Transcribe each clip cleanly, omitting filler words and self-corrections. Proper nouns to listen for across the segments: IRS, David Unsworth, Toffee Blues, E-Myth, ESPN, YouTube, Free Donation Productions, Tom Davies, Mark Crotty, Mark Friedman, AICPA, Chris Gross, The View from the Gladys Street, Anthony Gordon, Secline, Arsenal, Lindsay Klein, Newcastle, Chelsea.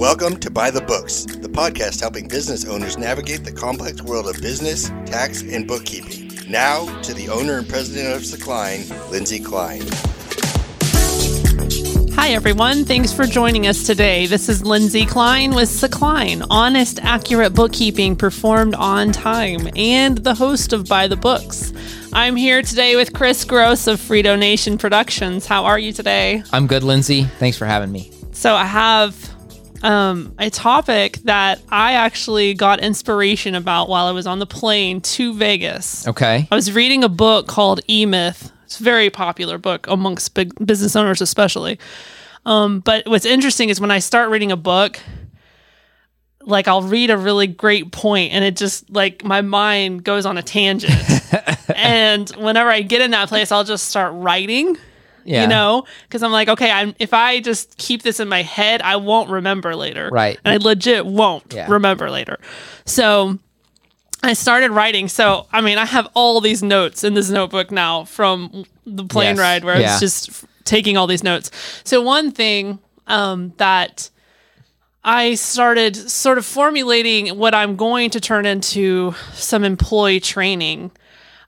Welcome to By the Books, the podcast helping business owners navigate the complex world of business, tax, and bookkeeping. Now, to the owner and president of Secline, Lindsay Klein. Hi, everyone. Thanks for joining us today. This is Lindsay Klein with Secline, honest, accurate bookkeeping performed on time, and the host of By the Books. I'm here today with Chris Gross of Free Donation Productions. How are you today? I'm good, Lindsay. Thanks for having me. So I have a topic that I actually got inspiration about while I was on the plane to Vegas. Okay. I was reading a book called E-Myth. It's a very popular book amongst big business owners, especially. But what's interesting is when I start reading a book, like I'll read a really great point and it just like my mind goes on a tangent. And whenever I get in that place, I'll just start writing. Yeah. You know, because I'm like, okay, if I just keep this in my head, I won't remember later. Right. And I legit won't remember later. So I started writing. So, I mean, I have all these notes in this notebook now from the plane ride where I was just taking all these notes. So one thing that I started sort of formulating what I'm going to turn into some employee training,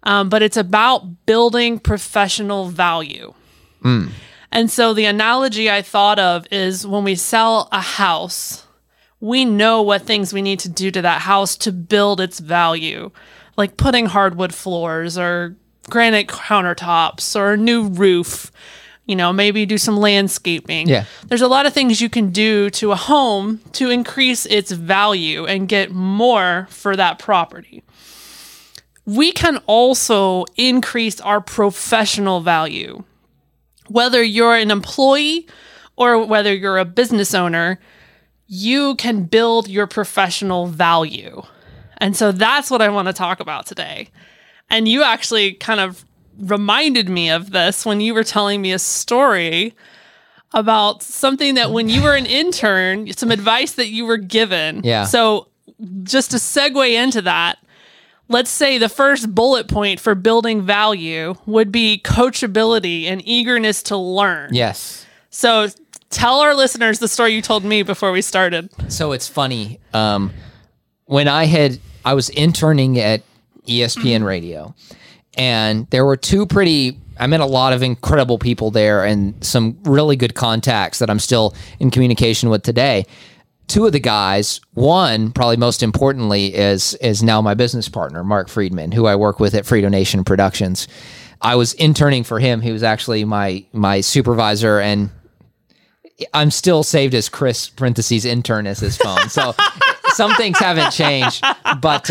but it's about building professional value. Mm. And so the analogy I thought of is when we sell a house, we know what things we need to do to that house to build its value, like putting hardwood floors or granite countertops or a new roof, you know, maybe do some landscaping. Yeah. There's a lot of things you can do to a home to increase its value and get more for that property. We can also increase our professional value. Whether you're an employee or whether you're a business owner, you can build your professional value. And so that's what I want to talk about today. And you actually kind of reminded me of this when you were telling me a story about something that when you were an intern, some advice that you were given. Yeah. So just to segue into that, let's say the first bullet point for building value would be coachability and eagerness to learn. Yes. So tell our listeners the story you told me before we started. So it's funny. When I was interning at ESPN Radio, and there were I met a lot of incredible people there and some really good contacts that I'm still in communication with today. Two of the guys, one, probably most importantly, is now my business partner, Mark Friedman, who I work with at Free Donation Productions. I was interning for him. He was actually my supervisor, and I'm still saved as Chris / intern as his phone. So some things haven't changed, but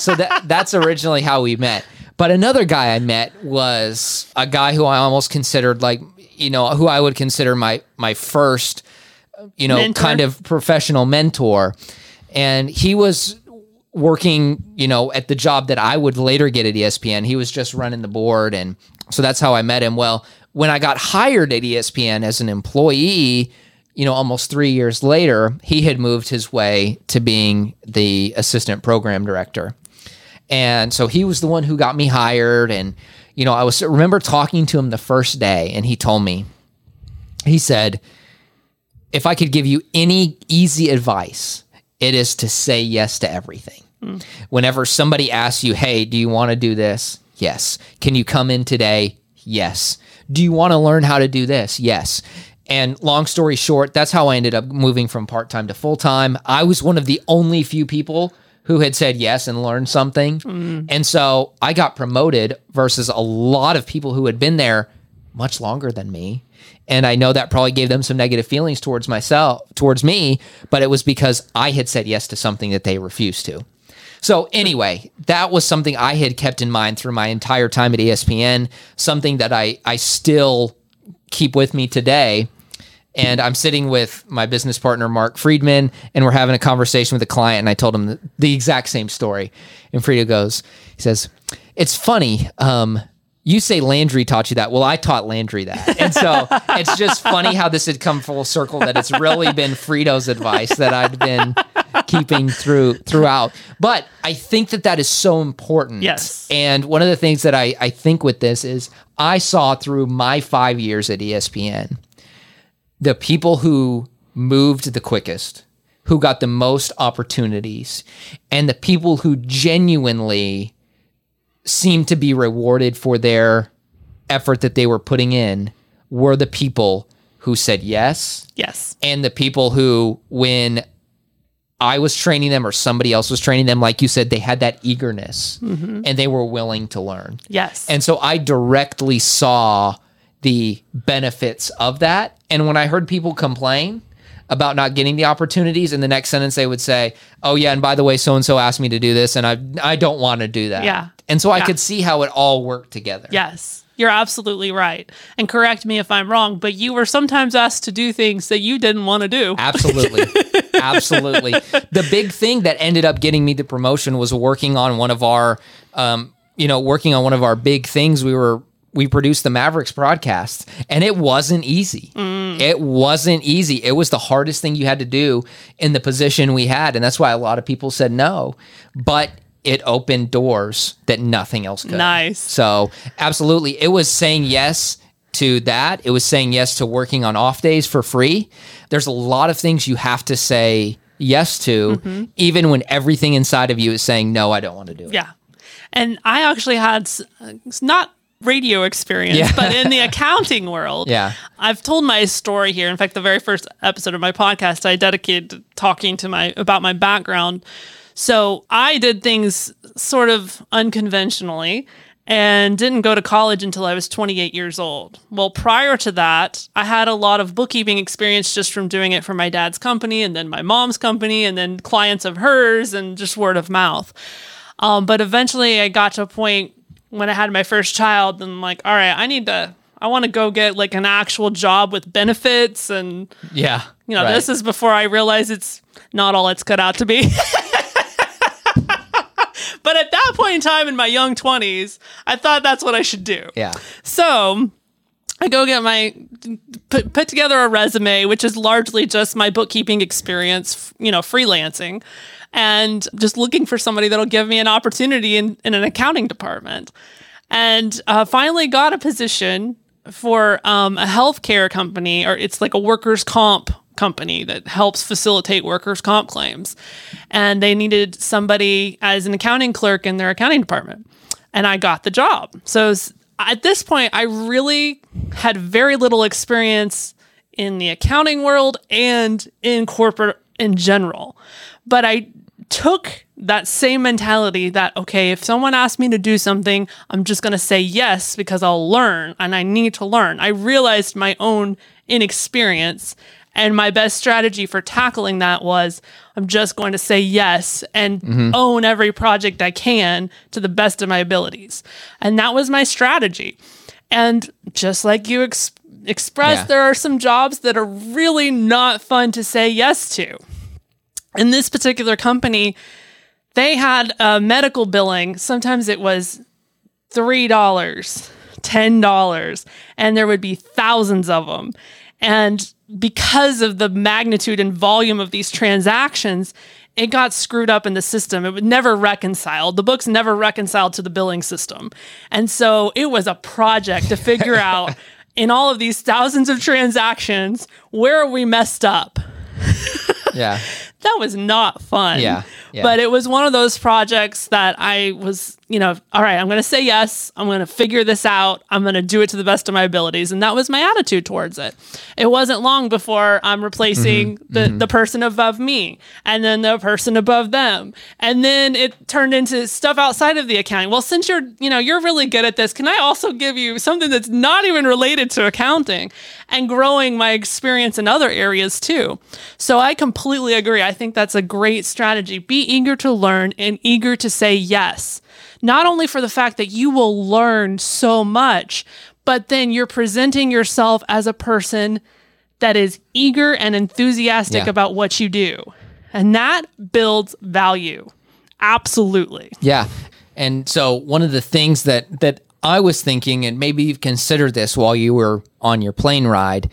so that's originally how we met. But another guy I met was a guy who I almost considered who I would consider my first mentor, kind of professional mentor. And he was working, at the job that I would later get at ESPN. He was just running the board. And so that's how I met him. Well, when I got hired at ESPN as an employee, almost 3 years later, he had moved his way to being the assistant program director. And so he was the one who got me hired. And, I remember talking to him the first day, and he told me, he said, "If I could give you any easy advice, it is to say yes to everything." Mm. Whenever somebody asks you, "Hey, do you want to do this?" Yes. "Can you come in today?" Yes. "Do you want to learn how to do this?" Yes. And long story short, that's how I ended up moving from part-time to full-time. I was one of the only few people who had said yes and learned something. Mm. And so I got promoted versus a lot of people who had been there much longer than me. And I know that probably gave them some negative feelings towards me, but it was because I had said yes to something that they refused to. So anyway, that was something I had kept in mind through my entire time at ESPN, something that I still keep with me today. And I'm sitting with my business partner, Mark Friedman, and we're having a conversation with a client, and I told him the exact same story. And Frida goes, he says, "It's funny, you say Landry taught you that. Well, I taught Landry that." And so it's just funny how this had come full circle, that it's really been Frito's advice that I'd been keeping throughout. But I think that is so important. Yes. And one of the things that I think with this is I saw through my 5 years at ESPN, the people who moved the quickest, who got the most opportunities and the people who genuinely seemed to be rewarded for their effort that they were putting in were the people who said yes. Yes. And the people who, when I was training them or somebody else was training them, like you said, they had that eagerness mm-hmm. and they were willing to learn. Yes. And so I directly saw the benefits of that. And when I heard people complain about not getting the opportunities, in the next sentence they would say, oh yeah, and by the way, so-and-so asked me to do this, and I don't want to do that. Yeah. And so I could see how it all worked together. Yes, you're absolutely right. And correct me if I'm wrong, but you were sometimes asked to do things that you didn't want to do. Absolutely. Absolutely. The big thing that ended up getting me the promotion was working on one of our, working on one of our big things. We produced the Mavericks broadcast, and it wasn't easy. Mm. It wasn't easy. It was the hardest thing you had to do in the position we had, and that's why a lot of people said no, but it opened doors that nothing else could. Nice. So absolutely. It was saying yes to that. It was saying yes to working on off days for free. There's a lot of things you have to say yes to, mm-hmm. even when everything inside of you is saying, no, I don't want to do it. Yeah. And I actually had not radio experience, but in the accounting world, I've told my story here. In fact, the very first episode of my podcast, I dedicated talking to about my background. So I did things sort of unconventionally and didn't go to college until I was 28 years old. Well, prior to that, I had a lot of bookkeeping experience just from doing it for my dad's company and then my mom's company and then clients of hers and just word of mouth. But eventually I got to a point when I had my first child, and I'm like, all right, I want to go get like an actual job with benefits. And this is before I realized it's not all it's cut out to be. But at that point in time in my young 20s, I thought that's what I should do. Yeah. So I go get put together a resume, which is largely just my bookkeeping experience, freelancing, and just looking for somebody that'll give me an opportunity in an accounting department. And finally got a position for a healthcare company, or it's like a workers' comp company that helps facilitate workers' comp claims. And they needed somebody as an accounting clerk in their accounting department. And I got the job. So at this point, I really had very little experience in the accounting world and in corporate in general. But I took that same mentality that, okay, if someone asks me to do something, I'm just going to say yes because I'll learn and I need to learn. I realized my own inexperience, and my best strategy for tackling that was I'm just going to say yes and mm-hmm. own every project I can to the best of my abilities. And that was my strategy. And just like you expressed, there are some jobs that are really not fun to say yes to. In this particular company, they had medical billing. Sometimes it was $3, $10, and there would be thousands of them. And because of the magnitude and volume of these transactions, it got screwed up in the system. It would never reconcile. The books never reconciled to the billing system. And so it was a project to figure out in all of these thousands of transactions, where we messed up. Yeah. That was not fun. Yeah. But it was one of those projects that I was, all right, I'm going to say yes. I'm going to figure this out. I'm going to do it to the best of my abilities. And that was my attitude towards it. It wasn't long before I'm replacing mm-hmm. the person above me and then the person above them. And then it turned into stuff outside of the accounting. Well, since you're really good at this, can I also give you something that's not even related to accounting, and growing my experience in other areas too? So I completely agree. I think that's a great strategy. Be eager to learn and eager to say yes. Not only for the fact that you will learn so much, but then you're presenting yourself as a person that is eager and enthusiastic about what you do. And that builds value. Absolutely. Yeah. And so one of the things that I was thinking, and maybe you've considered this while you were on your plane ride,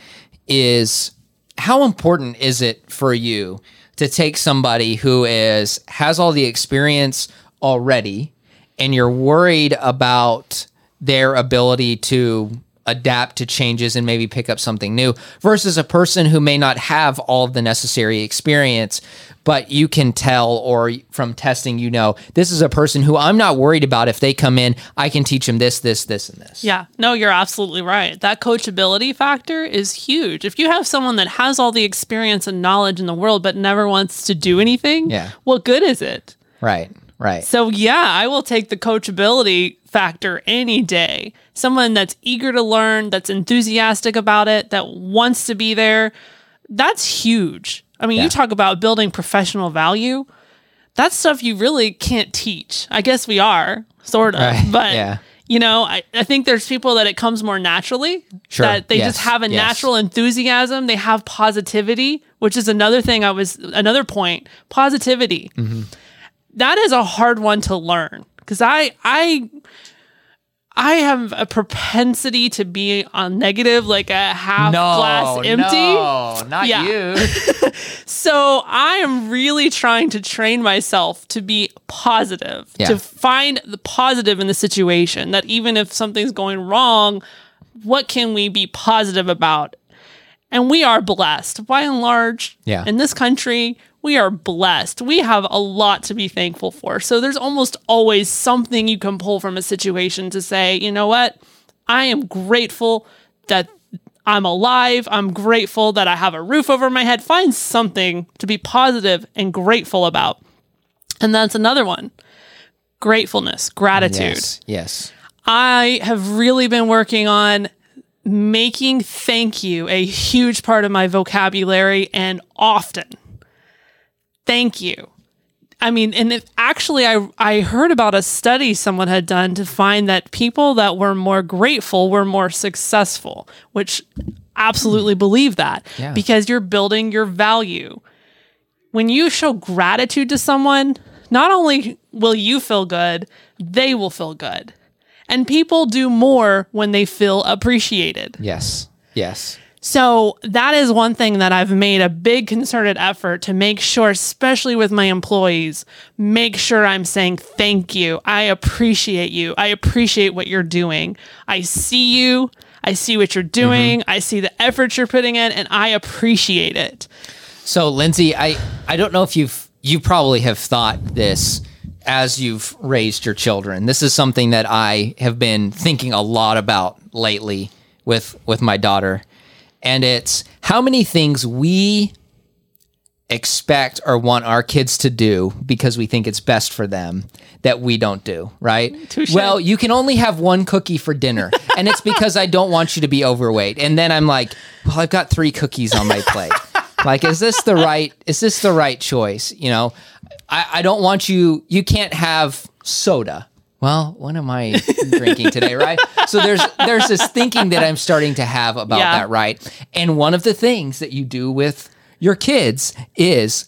is how important is it for you to take somebody who has all the experience already, and you're worried about their ability to adapt to changes and maybe pick up something new, versus a person who may not have all of the necessary experience, but you can tell, or from testing, you know, this is a person who I'm not worried about. If they come in, I can teach them this, this, this, and this. Yeah, no, you're absolutely right. That coachability factor is huge. If you have someone that has all the experience and knowledge in the world, but never wants to do anything, yeah, what good is it? Right, right. So yeah, I will take the coachability factor any day. Someone that's eager to learn, that's enthusiastic about it, that wants to be there, that's huge. I mean, yeah. You talk about building professional value. That's stuff you really can't teach. I guess we are, sort of. Right. But, yeah. You know, I think there's people that it comes more naturally. Sure. That they just have a natural enthusiasm. They have positivity, which is another point, positivity. Mm-hmm. That is a hard one to learn, because I have a propensity to be on negative, like a half glass empty. No, not you. So I am really trying to train myself to be positive, to find the positive in the situation, that even if something's going wrong, what can we be positive about? And we are blessed, by and large, in this country. We are blessed. We have a lot to be thankful for. So there's almost always something you can pull from a situation to say, you know what? I am grateful that I'm alive. I'm grateful that I have a roof over my head. Find something to be positive and grateful about. And that's another one. Gratefulness, gratitude. Yes. I have really been working on making thank you a huge part of my vocabulary, and often. Thank you. I mean, and if actually I heard about a study someone had done to find that people that were more grateful were more successful, which absolutely believe that because you're building your value. When you show gratitude to someone, not only will you feel good, they will feel good. And people do more when they feel appreciated. Yes. So that is one thing that I've made a big concerted effort to make sure, especially with my employees, make sure I'm saying, thank you. I appreciate you. I appreciate what you're doing. I see you. I see what you're doing. Mm-hmm. I see the effort you're putting in, and I appreciate it. So Lindsay, I don't know if you probably have thought this as you've raised your children. This is something that I have been thinking a lot about lately with my daughter. And it's how many things we expect or want our kids to do because we think it's best for them that we don't do, right? Touché. Well, you can only have one cookie for dinner, and it's because I don't want you to be overweight. And then I'm like, well, I've got 3 cookies on my plate. Like, is this the right choice? You know, I don't want you can't have soda. Well, what am I drinking today, right? So there's this thinking that I'm starting to have about that, right? And one of the things that you do with your kids is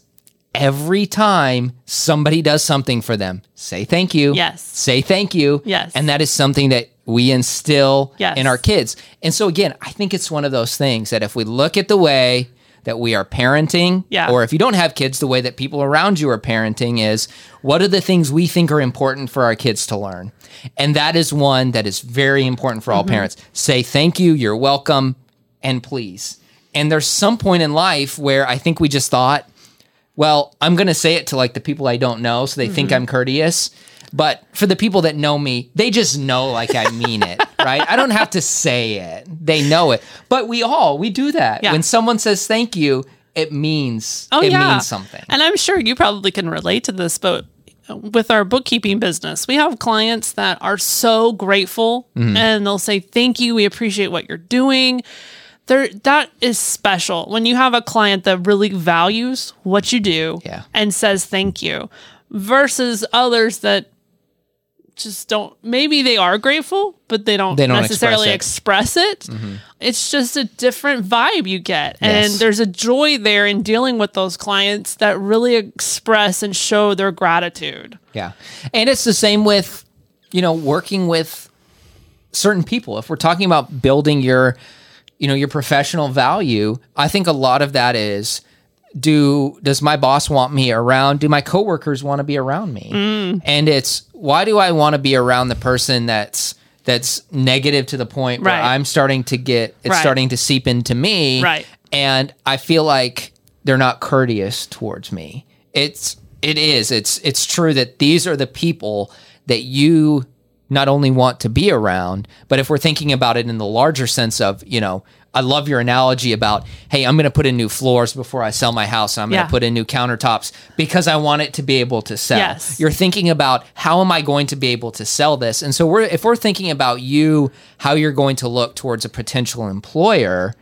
every time somebody does something for them, say thank you. Yes. Say thank you. Yes. And that is something that we instill in our kids. And so again, I think it's one of those things that if we look at the way that we are parenting, or if you don't have kids, the way that people around you are parenting is, what are the things we think are important for our kids to learn? And that is one that is very important for all parents. Say thank you, you're welcome, and please. And there's some point in life where I think we just thought, well, I'm going to say it to like the people I don't know so they think I'm courteous. But for the people that know me, they just know like I mean it, right? I don't have to say it. They know it. But we do that. Yeah. When someone says thank you, it means means something. And I'm sure you probably can relate to this, but with our bookkeeping business, we have clients that are so grateful and they'll say thank you, we appreciate what you're doing. That is special. When you have a client that really values what you do and says thank you versus others that just don't, maybe they are grateful, but they don't necessarily express it. Mm-hmm. It's just a different vibe you get. Yes. And there's a joy there in dealing with those clients that really express and show their gratitude. Yeah. And it's the same with, you know, working with certain people. If we're talking about building your, you know, your professional value, I think a lot of that is, does my boss want me around? Do my coworkers want to be around me? And it's, why do I want to be around the person that's that's negative to the point where I'm starting to get, it's starting to seep into me. Right. And I feel like they're not courteous towards me. It's true that these are the people that you not only want to be around, but if we're thinking about it in the larger sense of, you know, I love your analogy about, hey, I'm going to put in new floors before I sell my house. And I'm going to put in new countertops because I want it to be able to sell. Yes. You're thinking about, how am I going to be able to sell this? And so if we're thinking about you, how you're going to look towards a potential employer.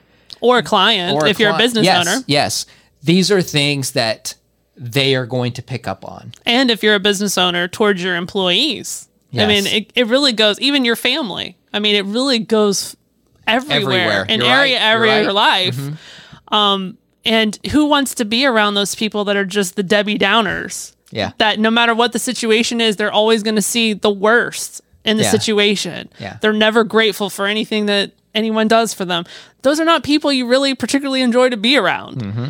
Or a client, or if you're a business owner. Yes, these are things that they are going to pick up on. And if you're a business owner, towards your employees. Yes. I mean, it really goes, even your family. I mean, it really goes... Everywhere, an area of your life. Mm-hmm. And who wants to be around those people that are just the Debbie Downers? Yeah. That no matter what the situation is, they're always going to see the worst in the situation. Yeah. They're never grateful for anything that anyone does for them. Those are not people you really particularly enjoy to be around. Mm-hmm.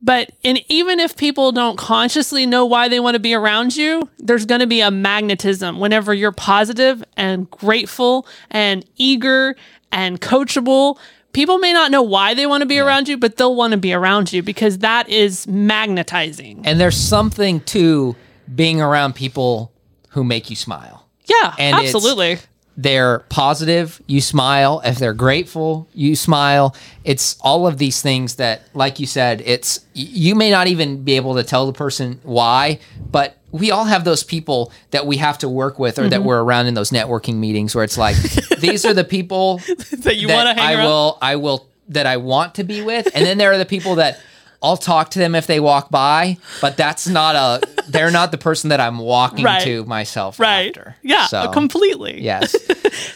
But and even if people don't consciously know why they want to be around you, there's going to be a magnetism whenever you're positive and grateful and eager and coachable. People may not know why they want to be around you, but they'll want to be around you because that is magnetizing. And there's something to being around people who make you smile. Yeah, and absolutely. They're positive, you smile. If they're grateful, you smile. It's all of these things that, like you said, it's you may not even be able to tell the person why, but we all have those people that we have to work with or mm-hmm. that we're around in those networking meetings where it's like, these are the people that you want to hang around. That I want to be with. And then there are the people that I'll talk to them if they walk by, but that's not they're not the person that I'm walking to myself after. Yeah, so, completely. Yes.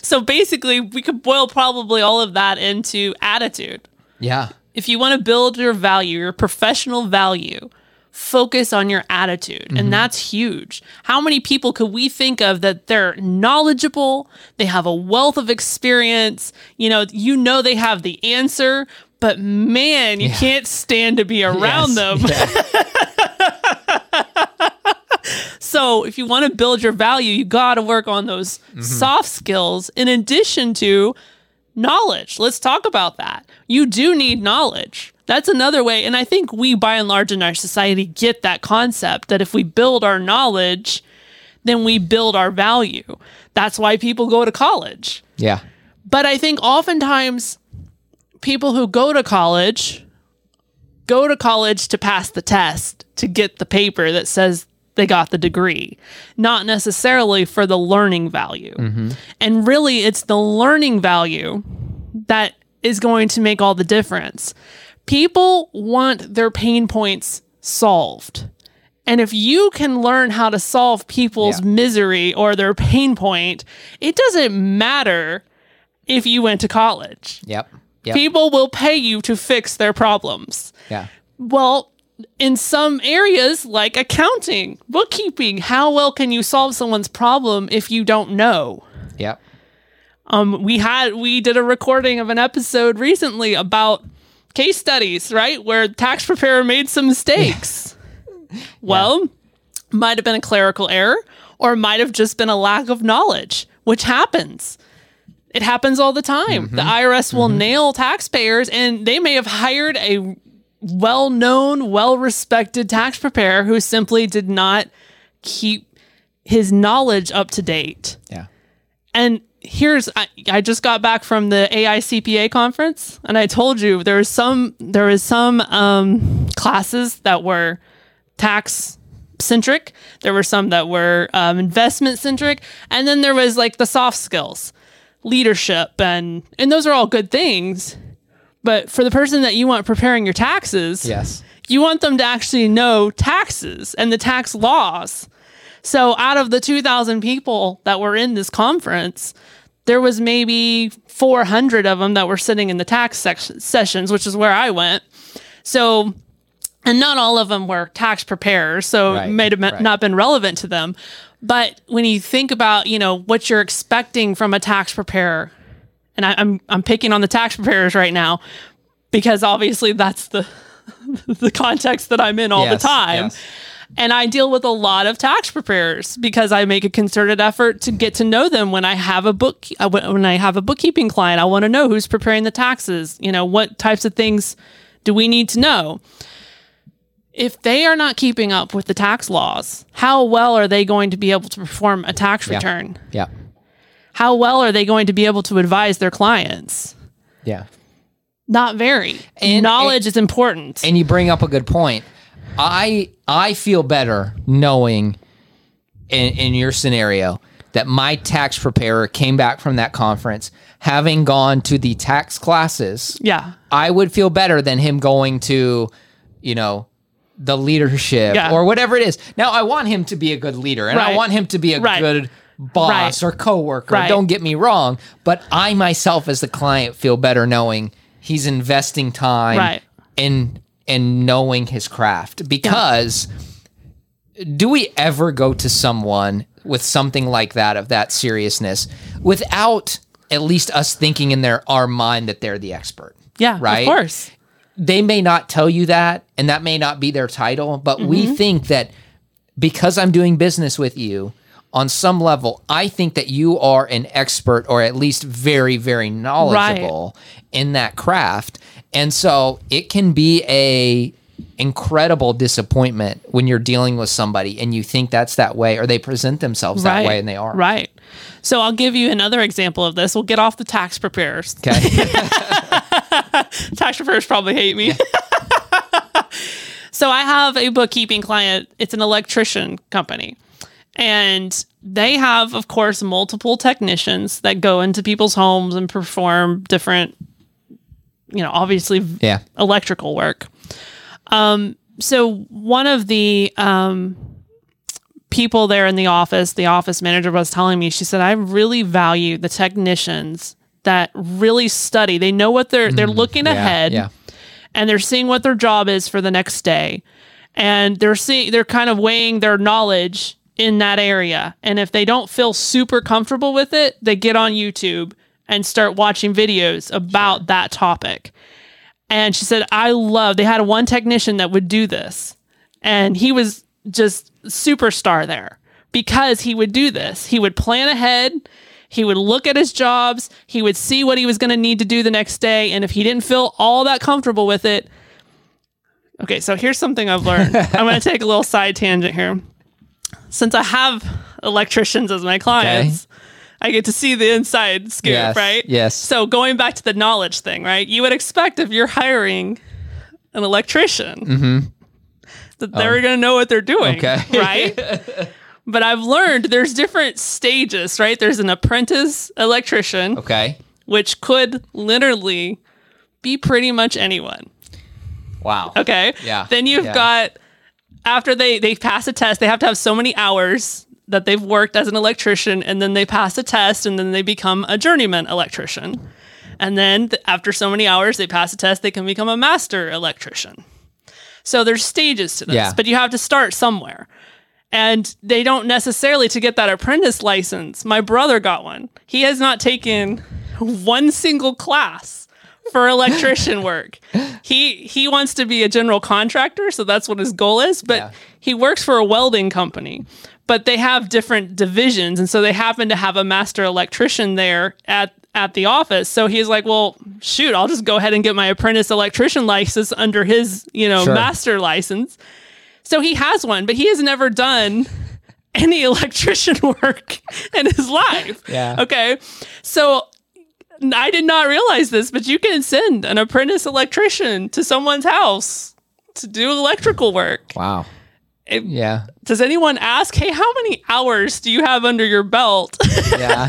So basically we could boil probably all of that into attitude. Yeah. If you want to build your value, your professional value, focus on your attitude. And mm-hmm. that's huge. How many people could we think of that they're knowledgeable, they have a wealth of experience, you know they have the answer, but man, you can't stand to be around them. Yeah. So if you want to build your value, you got to work on those soft skills in addition to knowledge. Let's talk about that. You do need knowledge. That's another way, and I think we, by and large, in our society get that concept that if we build our knowledge, then we build our value. That's why people go to college. Yeah. But I think oftentimes people who go to college to pass the test, to get the paper that says they got the degree, not necessarily for the learning value. Mm-hmm. And really, it's the learning value that is going to make all the difference. People want their pain points solved. And if you can learn how to solve people's misery or their pain point, it doesn't matter if you went to college. Yep. People will pay you to fix their problems. Yeah. Well, in some areas like accounting, bookkeeping, how well can you solve someone's problem if you don't know? Yep. We did a recording of an episode recently about case studies, right? Where tax preparer made some mistakes. Well, might have been a clerical error or might have just been a lack of knowledge, which happens. It happens all the time. Mm-hmm. The IRS will nail taxpayers, and they may have hired a well-known, well-respected tax preparer who simply did not keep his knowledge up to date. Yeah. And I just got back from the AICPA conference, and I told you there was some classes that were tax centric. There were some that were investment centric, and then there was like the soft skills, leadership, and those are all good things. But for the person that you want preparing your taxes, you want them to actually know taxes and the tax laws. So out of the 2,000 people that were in this conference, there was maybe 400 of them that were sitting in the tax sessions, which is where I went. So, and not all of them were tax preparers, so it may have not been relevant to them. But when you think about, what you're expecting from a tax preparer, and I'm picking on the tax preparers right now, because obviously that's the context that I'm in all the time. Yes. And I deal with a lot of tax preparers because I make a concerted effort to get to know them. When I have a bookkeeping client, I want to know who's preparing the taxes. You know, what types of things do we need to know? If they are not keeping up with the tax laws, how well are they going to be able to perform a tax return? Yeah. How well are they going to be able to advise their clients? Yeah. Not very. And knowledge is important. And you bring up a good point. I feel better knowing in your scenario that my tax preparer came back from that conference having gone to the tax classes. Yeah. I would feel better than him going to, you know, the leadership or whatever it is. Now, I want him to be a good leader and I want him to be a good boss or coworker. Don't get me wrong, but I myself as the client feel better knowing he's investing time in knowing his craft, because do we ever go to someone with something like that, of that seriousness, without at least us thinking in our mind that they're the expert? Yeah, right? Of course. They may not tell you that, and that may not be their title, but we think that because I'm doing business with you, on some level, I think that you are an expert, or at least very, very knowledgeable in that craft. And so it can be a incredible disappointment when you're dealing with somebody and you think that's that way, or they present themselves that way and they aren't. Right. So I'll give you another example of this. We'll get off the tax preparers. Okay. Tax preparers probably hate me. So I have a bookkeeping client. It's an electrician company. And they have, of course, multiple technicians that go into people's homes and perform different, you know, obviously electrical work. So one of the people there in the office manager was telling me, she said, I really value the technicians that really study. They know what they're looking ahead and they're seeing what their job is for the next day. And they're kind of weighing their knowledge in that area. And if they don't feel super comfortable with it, they get on YouTube and start watching videos about that topic. And she said, they had one technician that would do this. And he was just superstar there because he would do this. He would plan ahead. He would look at his jobs. He would see what he was going to need to do the next day. And if he didn't feel all that comfortable with it. Okay, so here's something I've learned. I'm going to take a little side tangent here. Since I have electricians as my clients, I get to see the inside scoop, right? Yes. So going back to the knowledge thing, right? You would expect if you're hiring an electrician that they're going to know what they're doing, right? But I've learned there's different stages, right? There's an apprentice electrician, which could literally be pretty much anyone. Wow. Okay. Yeah. Then you've got... After they pass a test, they have to have so many hours that they've worked as an electrician, and then they pass a test, and then they become a journeyman electrician. And then after so many hours, they pass a test, they can become a master electrician. So there's stages to this, but you have to start somewhere. And they don't necessarily, to get that apprentice license, my brother got one. He has not taken one single class for electrician work. He wants to be a general contractor, so that's what his goal is, but he works for a welding company, but they have different divisions, and so they happen to have a master electrician there at the office. So he's like, well, shoot, I'll just go ahead and get my apprentice electrician license under his, you know, master license. So he has one, but he has never done any electrician work in his life. Yeah. Okay. So I did not realize this, but you can send an apprentice electrician to someone's house to do electrical work. Wow. Does anyone ask, hey, how many hours do you have under your belt? Yeah.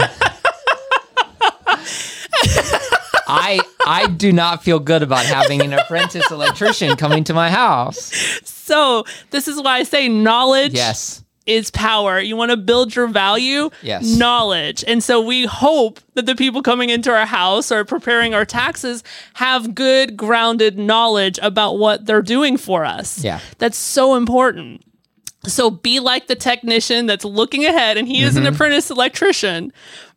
I do not feel good about having an apprentice electrician coming to my house. So this is why I say knowledge. Yes. Is power. You want to build your value, knowledge. And so we hope that the people coming into our house or preparing our taxes have good grounded knowledge about what they're doing for us. Yeah. That's so important. So be like the technician that's looking ahead, and he is an apprentice electrician,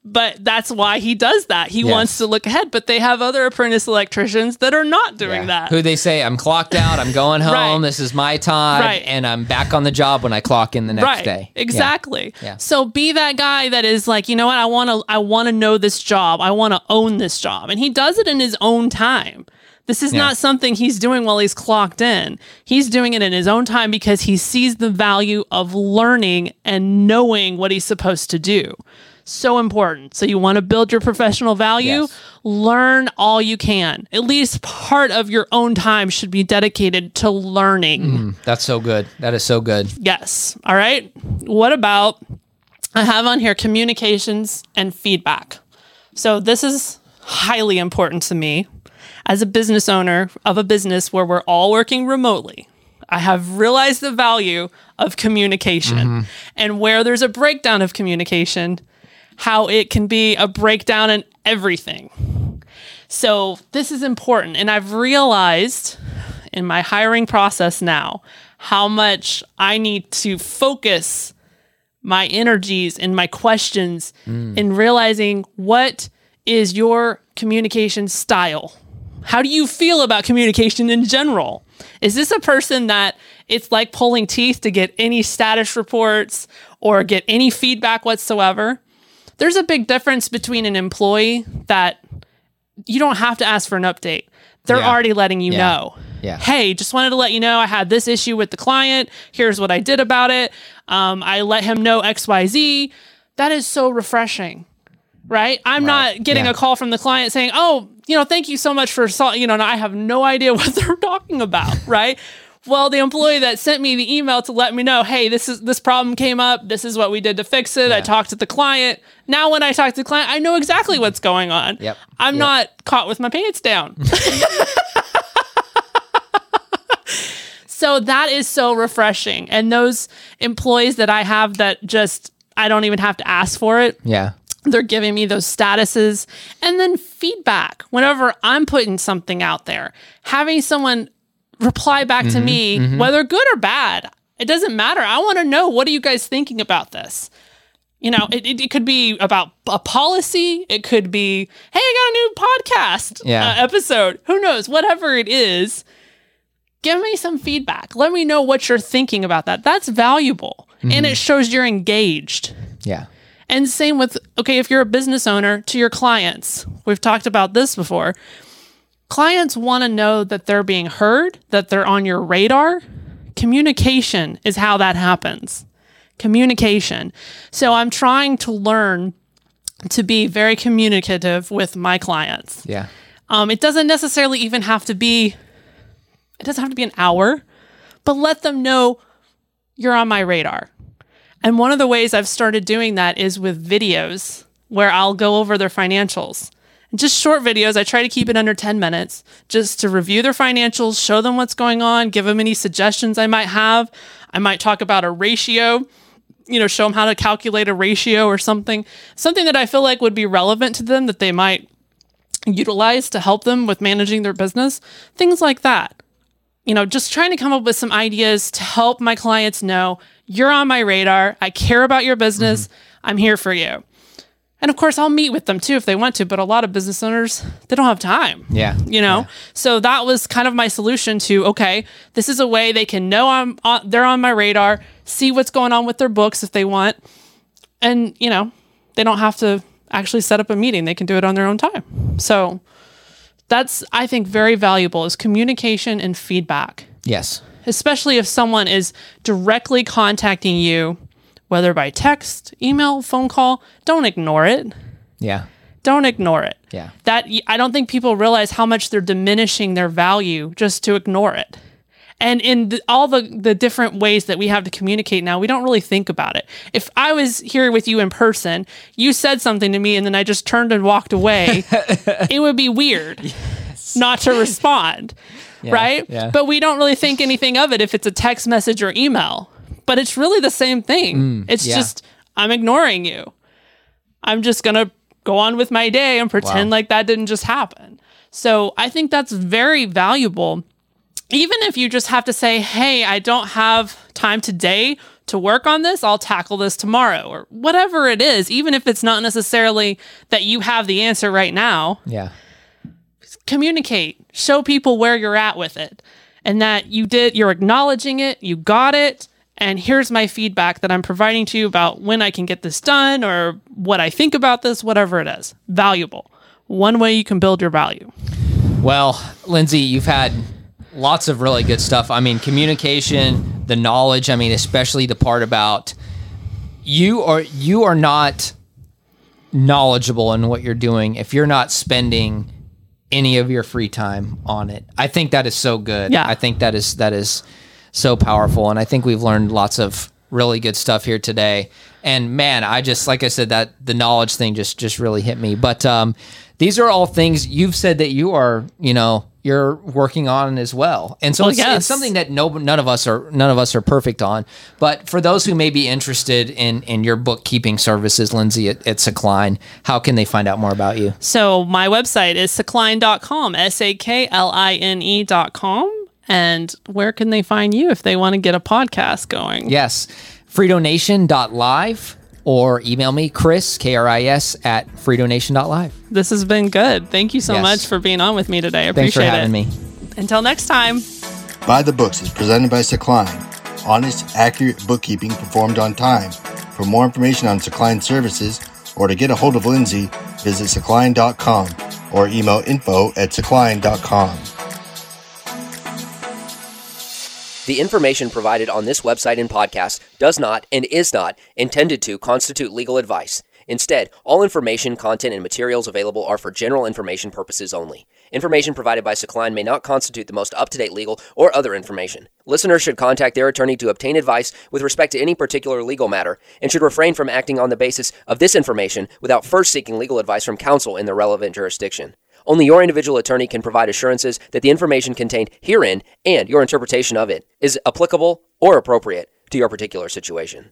but that's why he does that. He wants to look ahead, but they have other apprentice electricians that are not doing that. Who they say, I'm clocked out, I'm going home, this is my time, and I'm back on the job when I clock in the next day. Exactly. Yeah. So be that guy that is like, you know what, I want to know this job. I want to own this job. And he does it in his own time. This is not something he's doing while he's clocked in. He's doing it in his own time because he sees the value of learning and knowing what he's supposed to do. So important. So you want to build your professional value, learn all you can. At least part of your own time should be dedicated to learning. That's so good. That is so good. Yes. All right. What about, I have on here communications and feedback. So this is highly important to me. As a business owner of a business where we're all working remotely, I have realized the value of communication and where there's a breakdown of communication, how it can be a breakdown in everything. So this is important. And I've realized in my hiring process now how much I need to focus my energies and my questions in realizing what is your communication style. How do you feel about communication in general? Is this a person that it's like pulling teeth to get any status reports or get any feedback whatsoever? There's a big difference between an employee that you don't have to ask for an update. They're already letting you know. Yeah. Hey, just wanted to let you know I had this issue with the client. Here's what I did about it. I let him know XYZ. That is so refreshing. Right? I'm not getting a call from the client saying, oh, you know, thank you so much for, and I have no idea what they're talking about. Right? Well, the employee that sent me the email to let me know, hey, this problem came up. This is what we did to fix it. Yeah. I talked to the client. Now, when I talk to the client, I know exactly what's going on. Yep. I'm not caught with my pants down. So that is so refreshing. And those employees that I have that just, I don't even have to ask for it. Yeah. They're giving me those statuses. And then feedback. Whenever I'm putting something out there, having someone reply back to me, whether good or bad, it doesn't matter. I want to know, what are you guys thinking about this? You know, it could be about a policy. It could be, hey, I got a new podcast episode. Who knows? Whatever it is, give me some feedback. Let me know what you're thinking about that. That's valuable. And it shows you're engaged. Yeah. And same with, okay, if you're a business owner, to your clients. We've talked about this before. Clients want to know that they're being heard, that they're on your radar. Communication is how that happens. Communication. So I'm trying to learn to be very communicative with my clients. Yeah. It doesn't necessarily even have to be, it doesn't have to be an hour, but let them know you're on my radar. And one of the ways I've started doing that is with videos where I'll go over their financials. Just short videos. I try to keep it under 10 minutes just to review their financials, show them what's going on, give them any suggestions I might have. I might talk about a ratio, show them how to calculate a ratio or something that I feel like would be relevant to them that they might utilize to help them with managing their business, things like that. Just trying to come up with some ideas to help my clients know you're on my radar. I care about your business. I'm here for you. And of course, I'll meet with them too if they want to, but a lot of business owners, they don't have time. Yeah. So that was kind of my solution to, okay, this is a way they can know they're on my radar, see what's going on with their books if they want. And, they don't have to actually set up a meeting. They can do it on their own time. So that's, I think, very valuable is communication and feedback. Yes. Especially if someone is directly contacting you, whether by text, email, phone call, don't ignore it. Yeah. Don't ignore it. Yeah. That I don't think people realize how much they're diminishing their value just to ignore it. And in all the different ways that we have to communicate now, we don't really think about it. If I was here with you in person, you said something to me, and then I just turned and walked away, it would be weird not to respond, right? Yeah. But we don't really think anything of it if it's a text message or email. But it's really the same thing. It's just, I'm ignoring you. I'm just going to go on with my day and pretend like that didn't just happen. So I think that's very valuable. Even if you just have to say, hey, I don't have time today to work on this, I'll tackle this tomorrow, or whatever it is, even if it's not necessarily that you have the answer right now. Yeah. Communicate, show people where you're at with it, and that you're acknowledging it, you got it, and here's my feedback that I'm providing to you about when I can get this done or what I think about this, whatever it is. Valuable. One way you can build your value. Well, Lindsay, you've had lots of really good stuff. I mean, communication, the knowledge, I mean, especially the part about you are not knowledgeable in what you're doing if you're not spending any of your free time on it. I think that is so good. Yeah. I think that is so powerful. And I think we've learned lots of really good stuff here today. And man, I just, like I said, that the knowledge thing just really hit me. But these are all things you've said that you're working on as well. And so it's something that none of us are perfect on. But for those who may be interested in your bookkeeping services, Lindsay, at Secline, how can they find out more about you? So my website is secline.com, SAKLINE.com. And where can they find you if they want to get a podcast going? Yes. freedonation.live or email me, Chris, K-R-I-S, at freedonation.live. This has been good. Thank you so much for being on with me today. I appreciate it. Thanks for having me. Until next time. By the Books is presented by Secline. Honest, accurate bookkeeping performed on time. For more information on Secline services or to get a hold of Lindsay, visit secline.com or email info@secline.com. The information provided on this website and podcast does not and is not intended to constitute legal advice. Instead, all information, content, and materials available are for general information purposes only. Information provided by Secline may not constitute the most up-to-date legal or other information. Listeners should contact their attorney to obtain advice with respect to any particular legal matter and should refrain from acting on the basis of this information without first seeking legal advice from counsel in the relevant jurisdiction. Only your individual attorney can provide assurances that the information contained herein and your interpretation of it is applicable or appropriate to your particular situation.